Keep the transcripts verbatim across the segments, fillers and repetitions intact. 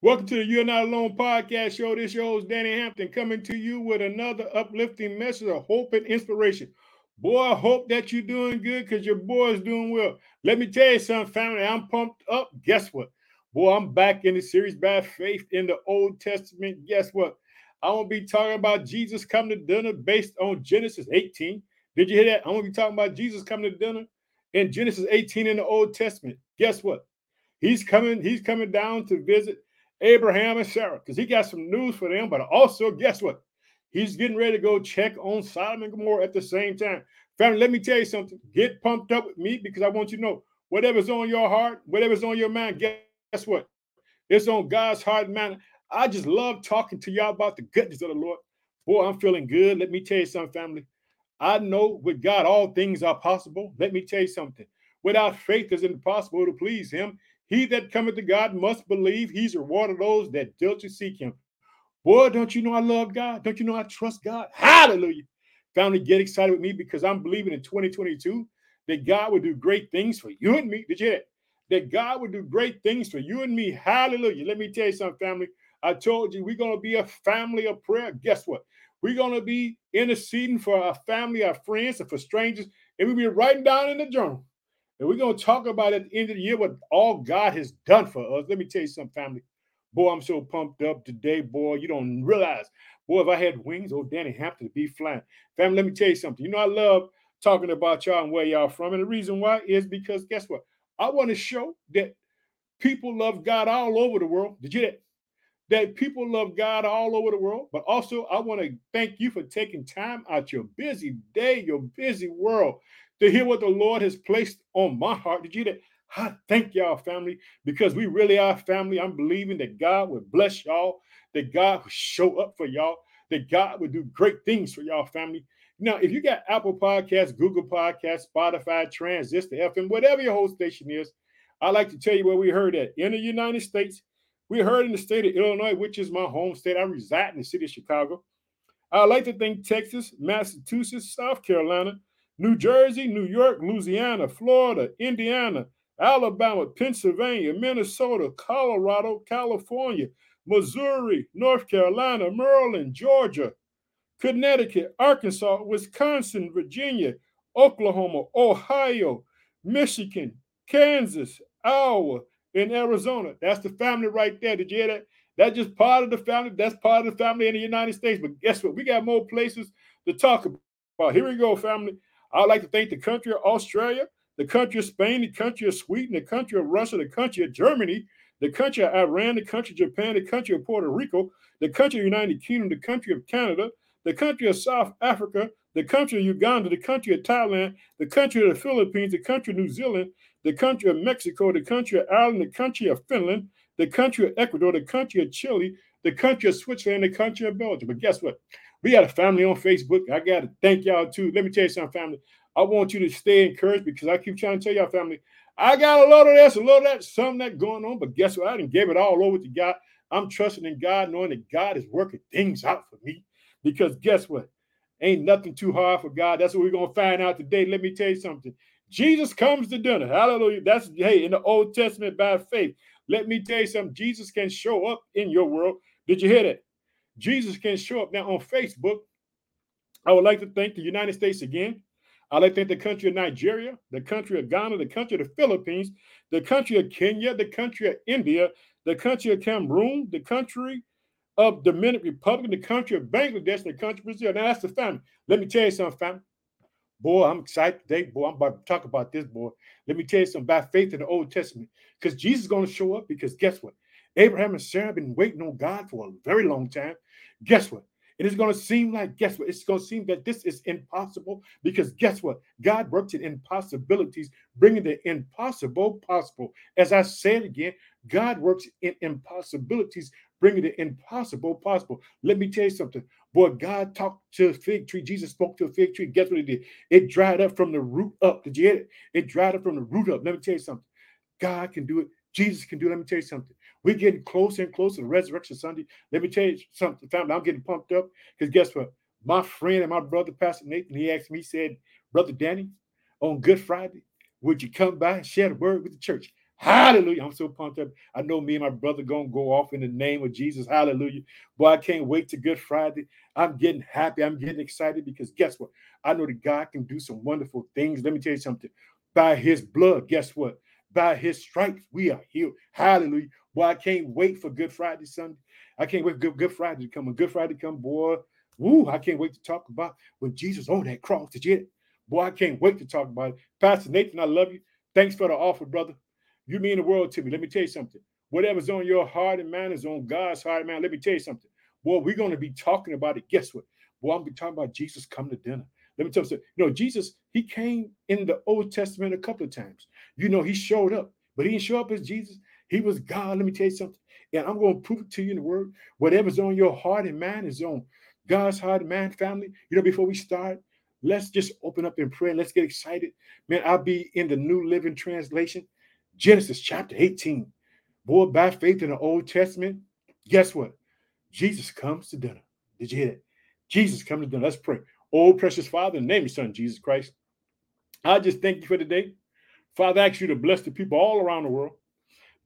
Welcome to the You're Not Alone podcast show. This your host, Danny Hampton, coming to you with another uplifting message of hope and inspiration. Boy, I hope that you're doing good because your boy is doing well. Let me tell you something, family. I'm pumped up. Guess what? Boy, I'm back in the series by faith in the Old Testament. Guess what? I won't be talking about Jesus coming to dinner based on Genesis eighteen. Did you hear that? I'm going to be talking about Jesus coming to dinner in Genesis eighteen in the Old Testament. Guess what? He's coming. He's coming down to visit Abraham and Sarah, because he got some news for them, but also guess what? He's getting ready to go check on Sodom and Gomorrah at the same time. Family, let me tell you something. Get pumped up with me, because I want you to know whatever's on your heart, whatever's on your mind, guess what? It's on God's heart and mind. I just love talking to y'all about the goodness of the Lord. Boy, I'm feeling good. Let me tell you something, family. I know with God all things are possible. Let me tell you something. Without faith, it's impossible to please him. He that cometh to God must believe he's a rewarder of those that diligently seek him. Boy, don't you know I love God? Don't you know I trust God? Hallelujah. Family, get excited with me, because I'm believing in twenty twenty-two that God will do great things for you and me. Did you hear that? That God will do great things for you and me. Hallelujah. Let me tell you something, family. I told you we're going to be a family of prayer. Guess what? We're going to be interceding for our family, our friends, and for strangers. And we'll be writing down in the journal. And we're going to talk about at the end of the year what all God has done for us. Let me tell you something, family. Boy, I'm so pumped up today, boy. You don't realize. Boy, if I had wings, oh, Danny Hampton would be flying. Family, let me tell you something. You know, I love talking about y'all and where y'all from. And the reason why is because guess what? I want to show that people love God all over the world. Did you hear that? That people love God all over the world. But also, I want to thank you for taking time out your busy day, your busy world, to hear what the Lord has placed on my heart. Did you hear that? I thank y'all, family, because we really are family. I'm believing that God will bless y'all, that God will show up for y'all, that God will do great things for y'all, family. Now, if you got Apple Podcasts, Google Podcasts, Spotify, Transistor, F M, whatever your host station is, I like to tell you where we heard at. In the United States, we heard in the state of Illinois, which is my home state. I reside in the city of Chicago. I like to thank Texas, Massachusetts, South Carolina, New Jersey, New York, Louisiana, Florida, Indiana, Alabama, Pennsylvania, Minnesota, Colorado, California, Missouri, North Carolina, Maryland, Georgia, Connecticut, Arkansas, Wisconsin, Virginia, Oklahoma, Ohio, Michigan, Kansas, Iowa, and Arizona. That's the family right there. Did you hear that? That's just part of the family. That's part of the family in the United States. But guess what? We got more places to talk about. Here we go, family. I'd like to thank the country of Australia, the country of Spain, the country of Sweden, the country of Russia, the country of Germany, the country of Iran, the country of Japan, the country of Puerto Rico, the country of United Kingdom, the country of Canada, the country of South Africa, the country of Uganda, the country of Thailand, the country of the Philippines, the country of New Zealand, the country of Mexico, the country of Ireland, the country of Finland, the country of Ecuador, the country of Chile, the country of Switzerland, the country of Belgium. But guess what? We got a family on Facebook. I got to thank y'all, too. Let me tell you something, family. I want you to stay encouraged, because I keep trying to tell y'all, family, I got a load of this, a load of that, something that going on. But guess what? I done gave it all over to God. I'm trusting in God, knowing that God is working things out for me. Because guess what? Ain't nothing too hard for God. That's what we're going to find out today. Let me tell you something. Jesus comes to dinner. Hallelujah. That's, hey, in the Old Testament by faith. Let me tell you something. Jesus can show up in your world. Did you hear that? Jesus can show up. Now, on Facebook, I would like to thank the United States again. I'd like to thank the country of Nigeria, the country of Ghana, the country of the Philippines, the country of Kenya, the country of India, the country of Cameroon, the country of Dominican Republic, the country of Bangladesh, the country of Brazil. Now, that's the family. Let me tell you something, family. Boy, I'm excited today. Boy, I'm about to talk about this, boy. Let me tell you something about faith in the Old Testament, because Jesus is going to show up, because guess what? Abraham and Sarah have been waiting on God for a very long time. Guess what? It is going to seem like, guess what? It's going to seem that this is impossible, because guess what? God works in impossibilities, bringing the impossible possible. As I said again, God works in impossibilities, bringing the impossible possible. Let me tell you something. Boy, God talked to a fig tree. Jesus spoke to a fig tree. Guess what it did? It dried up from the root up. Did you hear it? It dried up from the root up. Let me tell you something. God can do it. Jesus can do it. Let me tell you something. We're getting closer and closer to Resurrection Sunday. Let me tell you something, family. I'm getting pumped up, because guess what? My friend and my brother, Pastor Nathan, he asked me, he said, Brother Danny, on Good Friday, would you come by and share the word with the church? Hallelujah. I'm so pumped up. I know me and my brother going to go off in the name of Jesus. Hallelujah. Boy, I can't wait to Good Friday. I'm getting happy. I'm getting excited because guess what? I know that God can do some wonderful things. Let me tell you something. By his blood, guess what? By his stripes, we are healed. Hallelujah. Boy, I can't wait for Good Friday Sunday. I can't wait for Good, Good Friday to come. When Good Friday come, boy, woo, I can't wait to talk about when Jesus on that cross. Did you hear it? Boy, I can't wait to talk about it. Pastor Nathan, I love you. Thanks for the offer, brother. You mean the world to me. Let me tell you something. Whatever's on your heart and mind is on God's heart and mind. Let me tell you something. Boy, we're going to be talking about it. Guess what? Boy, I'm going to be talking about Jesus come to dinner. Let me tell you something. You know, Jesus, he came in the Old Testament a couple of times. You know, he showed up, but he didn't show up as Jesus. He was God. Let me tell you something. And I'm going to prove it to you in the word. Whatever's on your heart and mind is on God's heart and mind, family. You know, before we start, let's just open up in prayer. Let's get excited. Man, I'll be in the New Living Translation. Genesis chapter eighteen, boy, by faith in the Old Testament, guess what? Jesus comes to dinner. Did you hear that? Jesus comes to dinner. Let's pray. Oh, precious Father, in the name of your Son, Jesus Christ, I just thank you for today. Father, I ask you to bless the people all around the world,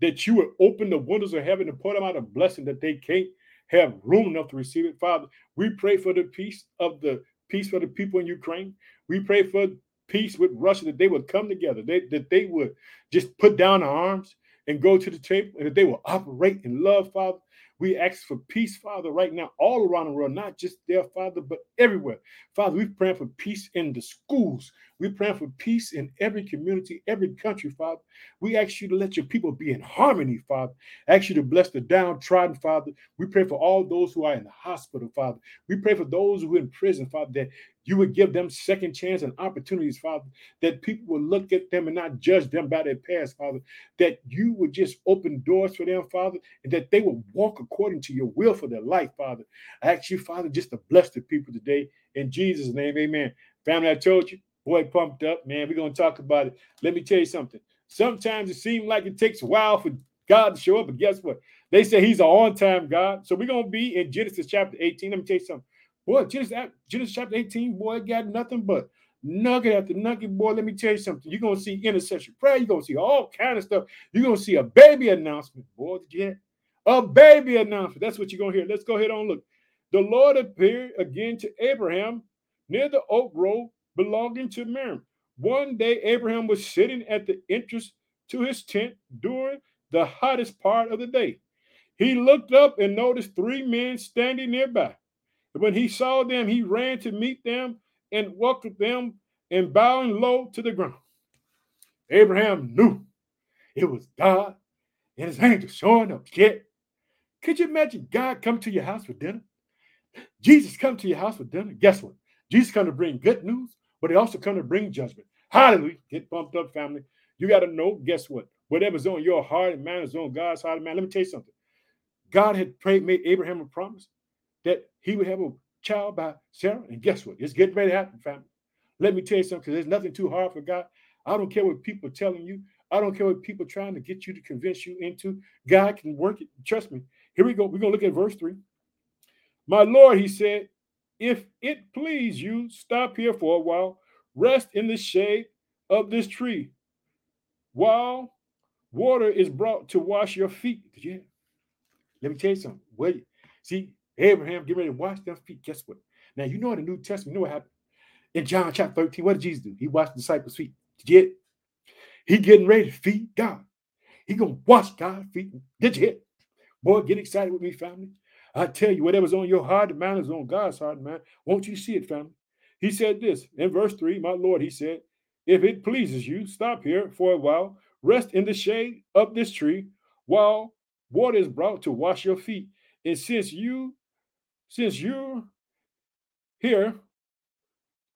that you would open the windows of heaven and pour them out a blessing that they can't have room enough to receive it. Father, we pray for the peace of the peace for the people in Ukraine. We pray for peace with Russia, that they would come together, they, that they would just put down their arms and go to the table, and that they will operate in love, Father. We ask for peace, Father, right now, all around the world, not just there, Father, but everywhere. Father, we're praying for peace in the schools. We're praying for peace in every community, every country, Father. We ask you to let your people be in harmony, Father. Ask you to bless the downtrodden, Father. We pray for all those who are in the hospital, Father. We pray for those who are in prison, Father, that you would give them second chance and opportunities, Father, that people will look at them and not judge them by their past, Father, that you would just open doors for them, Father, and that they will walk according to your will for their life, Father. I ask you, Father, just to bless the people today. In Jesus' name, amen. Family, I told you, boy, pumped up, man. We're going to talk about it. Let me tell you something. Sometimes it seems like it takes a while for God to show up, but guess what? They say he's an on-time God. So we're going to be in Genesis chapter eighteen. Let me tell you something. Boy, Genesis, Genesis chapter eighteen, boy, got nothing but nugget after nugget. Boy, let me tell you something. You're going to see intercession prayer. You're going to see all kind of stuff. You're going to see a baby announcement. Boy, did you hear that? A baby announcement. That's what you're going to hear. Let's go ahead and look. The Lord appeared again to Abraham near the oak grove belonging to Miriam. One day, Abraham was sitting at the entrance to his tent during the hottest part of the day. He looked up and noticed three men standing nearby. When he saw them, he ran to meet them and welcomed them, and bowing low to the ground. Abraham knew it was God and his angels showing up. Kid, could you imagine God come to your house for dinner? Jesus come to your house for dinner. Guess what? Jesus come to bring good news, but he also come to bring judgment. Hallelujah. Get pumped up, family. You got to know, guess what? Whatever's on your heart and mind is on God's heart and mind. Let me tell you something. God had prayed, made Abraham a promise that he would have a child by Sarah. And guess what? It's getting ready to happen, family. Let me tell you something, because there's nothing too hard for God. I don't care what people are telling you. I don't care what people are trying to get you to convince you into. God can work it. Trust me. Here we go. We're going to look at verse three. My Lord, he said, if it please you, stop here for a while. Rest in the shade of this tree while water is brought to wash your feet. Yeah. Let me tell you something. Wait. See, Abraham, get ready to wash their feet. Guess what? Now, you know in the New Testament, you know what happened? In John chapter thirteen, what did Jesus do? He washed the disciples' feet. Did you hear it? He getting ready to feed God. He going to wash God's feet. Did you hear it? Boy, get excited with me, family. I tell you, whatever's on your heart and mind is on God's heart and mind. Won't you see it, family? He said this in verse three, my Lord, he said, if it pleases you, stop here for a while. Rest in the shade of this tree while water is brought to wash your feet. And since you Since you're here,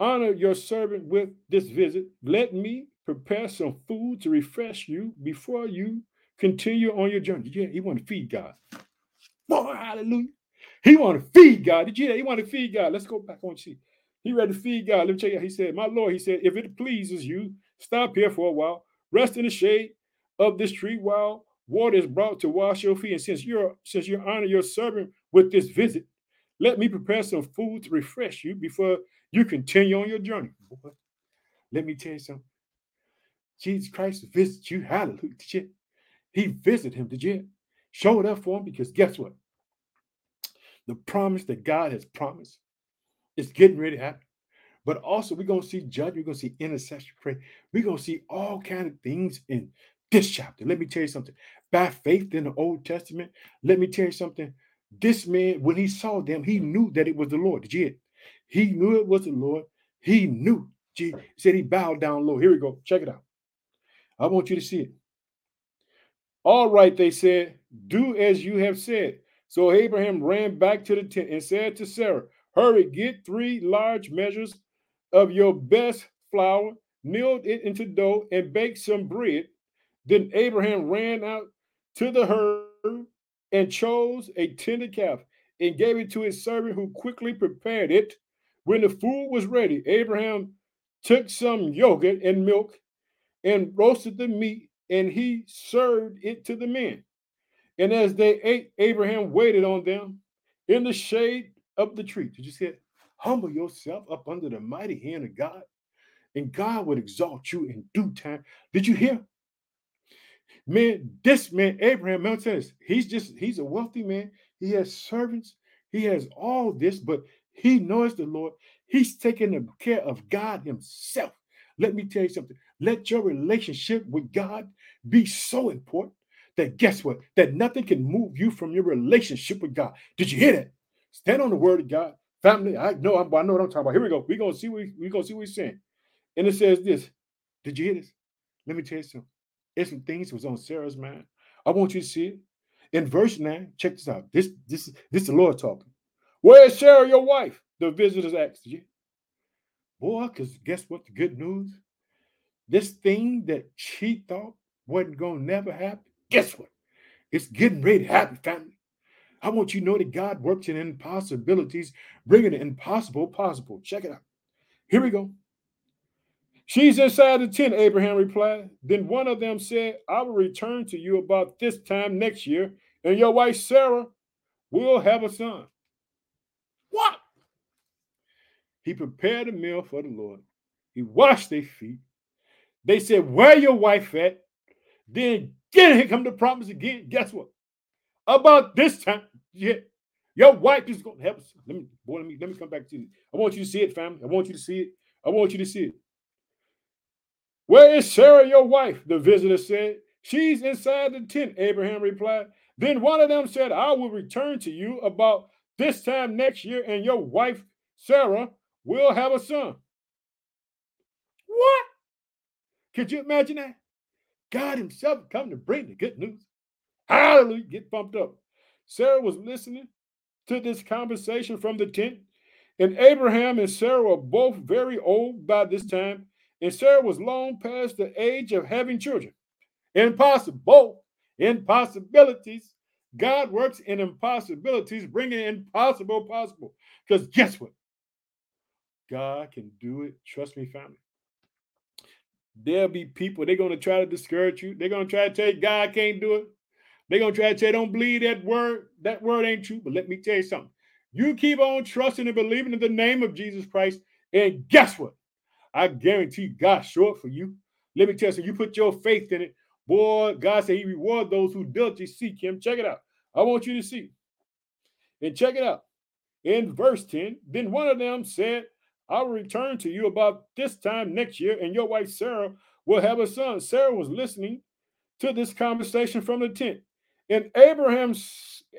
honor your servant with this visit. Let me prepare some food to refresh you before you continue on your journey. Yeah, he want to feed God. Boy, hallelujah. He want to feed God. Did you hear that? He want to feed God. Let's go back on sheet. He ready to feed God. Let me tell you. He said, my Lord, he said, if it pleases you, stop here for a while. Rest in the shade of this tree while water is brought to wash your feet. And since you're since you honor your servant with this visit, let me prepare some food to refresh you before you continue on your journey. Boy, let me tell you something. Jesus Christ visits you. Hallelujah. He visited him. Did you? Showed up for him, because guess what? The promise that God has promised is getting ready to happen. But also, we're going to see judgment. We're going to see intercession prayer. We're going to see all kinds of things in this chapter. Let me tell you something. By faith in the Old Testament, let me tell you something. This man, when he saw them, he knew that it was the Lord. Did you hear? He knew it was the Lord. He knew. He said he bowed down low. Here we go. Check it out. I want you to see it. All right, they said, do as you have said. So Abraham ran back to the tent and said to Sarah, hurry, get three large measures of your best flour, milled it into dough, and bake some bread. Then Abraham ran out to the herd and chose a tender calf and gave it to his servant, who quickly prepared it. When the food was ready, Abraham took some yogurt and milk and roasted the meat, and he served it to the men. And as they ate, Abraham waited on them in the shade of the tree. Did you see it? Humble yourself up under the mighty hand of God, and God will exalt you in due time. Did you hear? Man, this man, Abraham, says he's just, he's a wealthy man. He has servants. He has all this, but he knows the Lord. He's taking care of God himself. Let me tell you something. Let your relationship with God be so important that, guess what? That nothing can move you from your relationship with God. Did you hear that? Stand on the word of God. Family, I know, I know what I'm talking about. Here we go. We're going to see what, we're going to see what he's saying. And it says this. Did you hear this? Let me tell you something. There's some things that was on Sarah's mind. I want you to see it. In verse nine, check this out. This, this, this is the Lord talking. Where is Sarah, your wife? The visitors asked. Did you? Boy, because guess what? The good news. This thing that she thought wasn't going to never happen, guess what? It's getting ready to happen, family. I want you to know that God works in impossibilities, bringing the impossible possible. Check it out. Here we go. She's inside the tent, Abraham replied. Then one of them said, I will return to you about this time next year, and your wife Sarah will have a son. What? He prepared a meal for the Lord. He washed their feet. They said, where your wife at? Then again, here come the promise again. Guess what? About this time, yeah, your wife is going to have a son. Let me, boy, let me, let me come back to you. I want you to see it, family. I want you to see it. I want you to see it. Where is Sarah, your wife? The visitor said. She's inside the tent, Abraham replied. Then one of them said, I will return to you about this time next year, and your wife, Sarah, will have a son. What? Could you imagine that? God himself come to bring the good news. Hallelujah. Get pumped up. Sarah was listening to this conversation from the tent, and Abraham and Sarah were both very old by this time, and Sarah was long past the age of having children. Impossible. Impossibilities. God works in impossibilities, bringing impossible possible. Because guess what? God can do it. Trust me, family. There'll be people, they're going to try to discourage you. They're going to try to tell you God can't do it. They're going to try to tell you don't believe that word. That word ain't true. But let me tell you something. You keep on trusting and believing in the name of Jesus Christ. And guess what? I guarantee God short for you. Let me tell you something. You put your faith in it. Boy, God said he rewards those who diligently seek him. Check it out. I want you to see. And check it out. In verse ten, then one of them said, I will return to you about this time next year, and your wife Sarah will have a son. Sarah was listening to this conversation from the tent. And Abraham,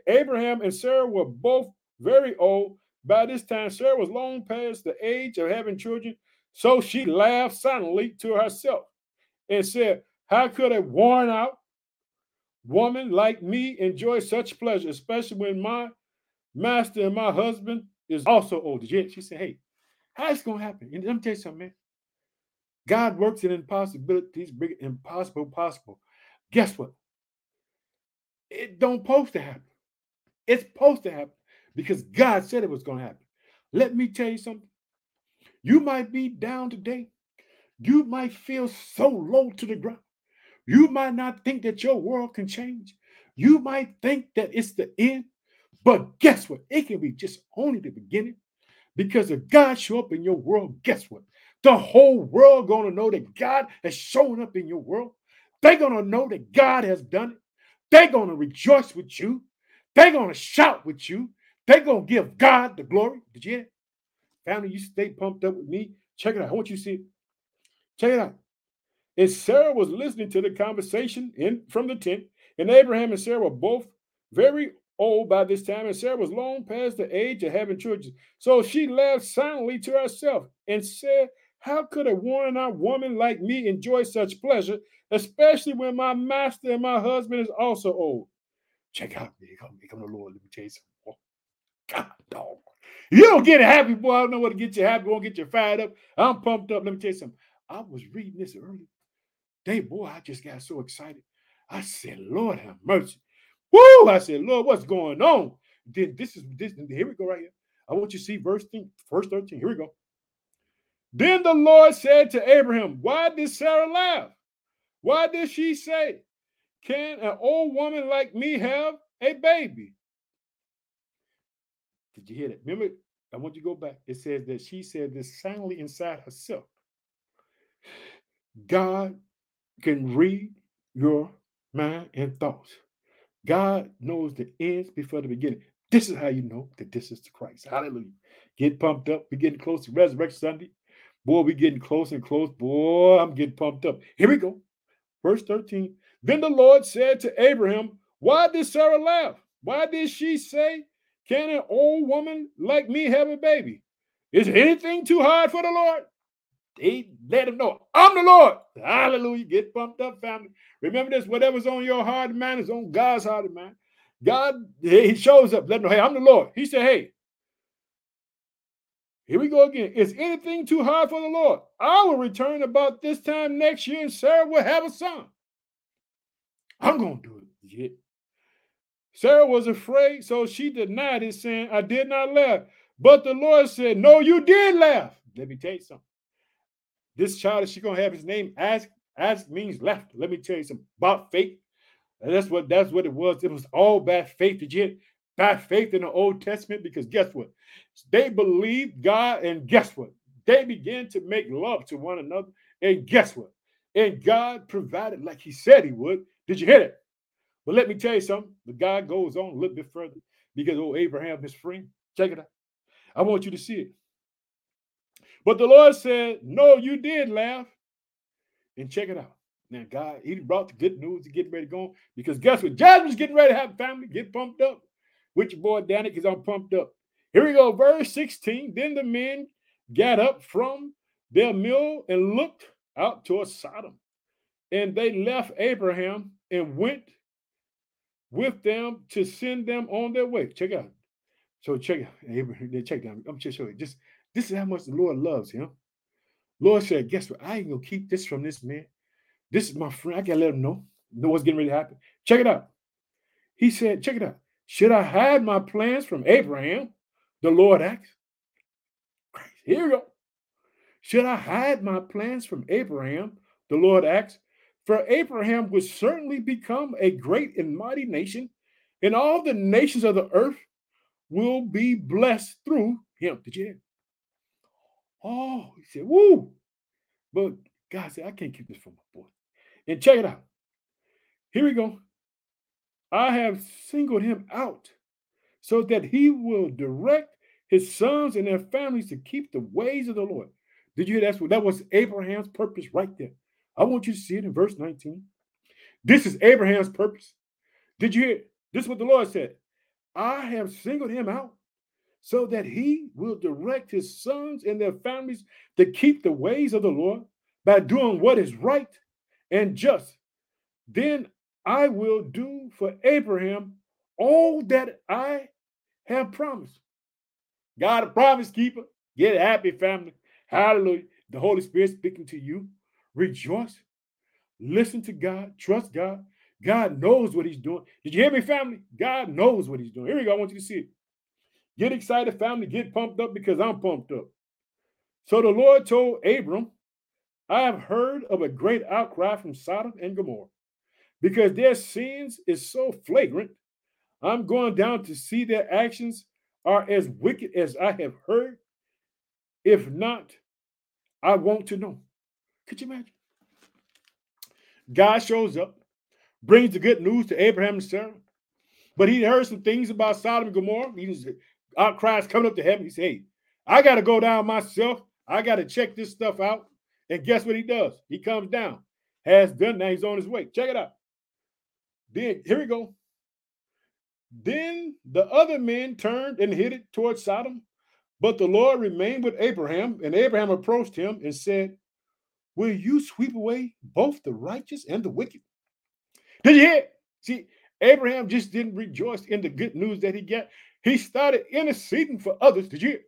Abraham and Sarah were both very old. By this time, Sarah was long past the age of having children. So she laughed silently to herself and said, how could a worn out woman like me enjoy such pleasure, especially when my master and my husband is also old? She said, hey. How's it going to happen? And let me tell you something, man. God works in impossibilities, bring impossible possible. Guess what? It don't supposed to happen. It's supposed to happen because God said it was going to happen. Let me tell you something. You might be down today. You might feel so low to the ground. You might not think that your world can change. You might think that it's the end. But guess what? It can be just only the beginning. Because if God show up in your world, guess what? The whole world going to know that God has shown up in your world. They're going to know that God has done it. They're going to rejoice with you. They're going to shout with you. They're going to give God the glory. Did you hear it? Family, you stay pumped up with me. Check it out. I want you to see it. Check it out. And Sarah was listening to the conversation in from the tent. And Abraham and Sarah were both very old by this time. And Sarah was long past the age of having children. So she laughed soundly to herself and said, how could a worn-out woman like me enjoy such pleasure, especially when my master and my husband is also old? Check out. Here come, here come the Lord. Let me tell you something. Oh, God, dog. You don't get happy, boy. I don't know what to get you happy. I won't get you fired up. I'm pumped up. Let me tell you something. I was reading this earlier. Day, boy, I just got so excited. I said, Lord have mercy. Woo! I said, Lord, what's going on? Then this is this. Here we go right here. I want you to see verse thirteen. Verse thirteen. Here we go. Then the Lord said to Abraham, why did Sarah laugh? Why did she say, can an old woman like me have a baby? Did you hear that? Remember, I want you to go back. It says that she said this soundly inside herself. God can read your mind and thoughts. God knows the ends before the beginning. This is how you know that this is the Christ. Hallelujah. Get pumped up. We're getting close to Resurrection Sunday. Boy, we're getting close and close. Boy, I'm getting pumped up. Here we go. Verse thirteen. Then the Lord said to Abraham, why did Sarah laugh? Why did she say, can an old woman like me have a baby? Is anything too hard for the Lord? They let him know, I'm the Lord. Hallelujah. Get pumped up, family. Remember this, whatever's on your heart and mind is on God's heart and mind. God, he shows up. Let him know, hey, I'm the Lord. He said, hey. Here we go again. Is anything too hard for the Lord? I will return about this time next year and Sarah will have a son. I'm going to do it. Yeah. Sarah was afraid, so she denied it, saying, I did not laugh. But the Lord said, no, you did laugh. Let me tell you something. This child that she's going to have, his name Isaac. Isaac means laughter. Let me tell you something about faith. And that's what, that's what it was. It was all by faith. Did you hear it? By faith in the Old Testament, because guess what? They believed God, and guess what? They began to make love to one another, and guess what? And God provided like he said he would. Did you hear that? But let me tell you something. But God goes on a little bit further, because old Abraham, his friend, check it out. I want you to see it. But the Lord said, no, you did laugh. And check it out. Now, God, he brought the good news to get ready to go on, because guess what? Judgment's getting ready to happen, family. Get pumped up. With your boy Danny, because I'm pumped up. Here we go, verse sixteen. Then the men got up from their meal and looked out towards Sodom. And they left Abraham and went with them to send them on their way. Check out. So check out. Abraham, check out. I'm just showing you. Just, this is how much the Lord loves him. Lord said, guess what? I ain't going to keep this from this man. This is my friend. I got to let him know. Know what's getting ready to happen. Check it out. He said, check it out. Should I hide my plans from Abraham? The Lord asked. Here we go. Should I hide my plans from Abraham? The Lord asked. For Abraham would certainly become a great and mighty nation, and all the nations of the earth will be blessed through him. Did you hear? Oh, he said, woo. But God said, I can't keep this from my boy. And check it out. Here we go. I have singled him out so that he will direct his sons and their families to keep the ways of the Lord. Did you hear that? That was Abraham's purpose right there. I want you to see it in verse nineteen. This is Abraham's purpose. Did you hear it? This is what the Lord said. I have singled him out so that he will direct his sons and their families to keep the ways of the Lord by doing what is right and just. Then I will do for Abraham all that I have promised. God, a promise keeper. Get happy, family. Hallelujah. The Holy Spirit speaking to you. Rejoice. Listen to God. Trust God. God knows what he's doing. Did you hear me, family? God knows what he's doing. Here we go. I want you to see it. Get excited, family. Get pumped up, because I'm pumped up. So the Lord told Abram, I have heard of a great outcry from Sodom and Gomorrah, because their sins is so flagrant. I'm going down to see their actions are as wicked as I have heard. If not, I want to know. Could you imagine? God shows up, brings the good news to Abraham and Sarah. But he heard some things about Sodom and Gomorrah. He was outcries coming up to heaven. He said, hey, I got to go down myself. I got to check this stuff out. And guess what he does? He comes down. Has done that. He's on his way. Check it out. Then, here we go. Then the other men turned and headed towards Sodom. But the Lord remained with Abraham, and Abraham approached him and said, will you sweep away both the righteous and the wicked? Did you hear it? See, Abraham just didn't rejoice in the good news that he got. He started interceding for others. Did you hear?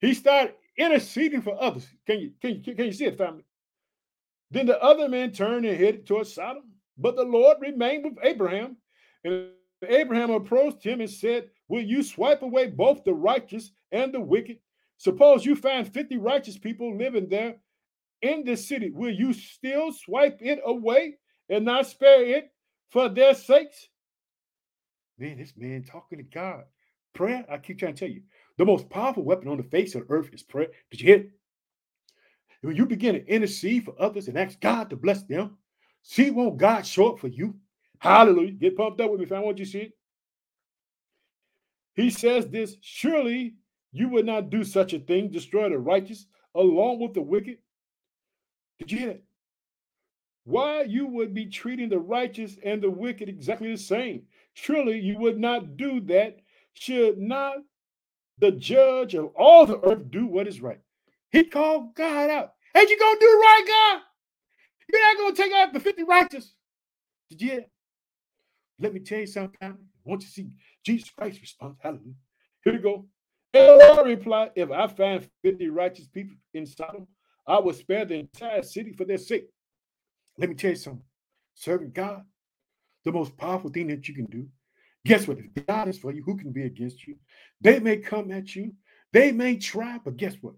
He started interceding for others. Can you, can you, can you see it, family? Then the other man turned and headed towards Sodom, but the Lord remained with Abraham. And Abraham approached him and said, will you swipe away both the righteous and the wicked? Suppose you find fifty righteous people living there in this city. Will you still swipe it away and not spare it for their sakes? Man, this man talking to God. Prayer, I keep trying to tell you, the most powerful weapon on the face of the earth is prayer. Did you hear it? When you begin to intercede for others and ask God to bless them, see, won't God show up for you? Hallelujah. Get pumped up with me, fam. I want you to see it. He says this, surely you would not do such a thing, destroy the righteous along with the wicked. Did you hear that? Why you would be treating the righteous and the wicked exactly the same. Surely you would not do that. Should not the judge of all the earth do what is right? He called God out. Ain't you going to do right, God? You're not going to take out the fifty righteous. Did you hear that? Let me tell you something. I want you to see Jesus Christ's response. Hallelujah. Here we go. And the Lord replied, if I find fifty righteous people in Sodom, I will spare the entire city for their sake. Let me tell you something. Serving God, the most powerful thing that you can do. Guess what? If God is for you, who can be against you? They may come at you. They may try, but guess what?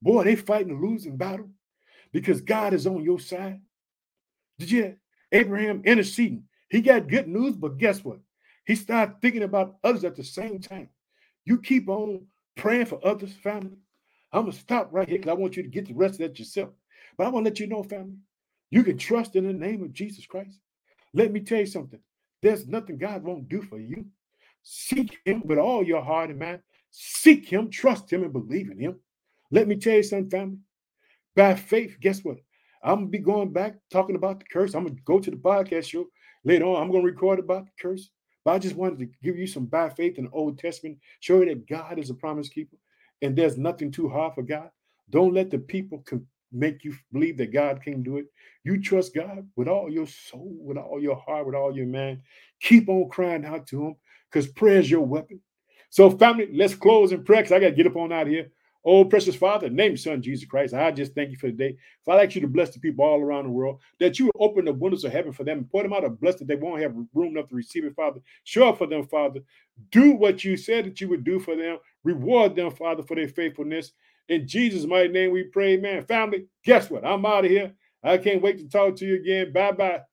Boy, they fighting a losing battle because God is on your side. Did you hear that? Abraham interceding. He got good news, but guess what? He started thinking about others at the same time. You keep on praying for others, family. I'm going to stop right here because I want you to get the rest of that yourself. But I want to let you know, family, you can trust in the name of Jesus Christ. Let me tell you something. There's nothing God won't do for you. Seek him with all your heart and mind. Seek him, trust him, and believe in him. Let me tell you something, family. By faith, guess what? I'm going to be going back talking about the curse. I'm going to go to the podcast show. Later on, I'm going to record about the curse, but I just wanted to give you some by faith in the Old Testament, show you that God is a promise keeper, and there's nothing too hard for God. Don't let the people make you believe that God can do it. You trust God with all your soul, with all your heart, with all your mind. Keep on crying out to him because prayer is your weapon. So, family, let's close in prayer because I got to get up on out of here. Oh, precious Father, in the name of your Son, Jesus Christ, I just thank you for today. Father, I ask you to bless the people all around the world, that you will open the windows of heaven for them and pour them out a blessing that they won't have room enough to receive it, Father. Show up for them, Father. Do what you said that you would do for them. Reward them, Father, for their faithfulness. In Jesus' mighty name we pray, amen. Family, guess what? I'm out of here. I can't wait to talk to you again. Bye-bye.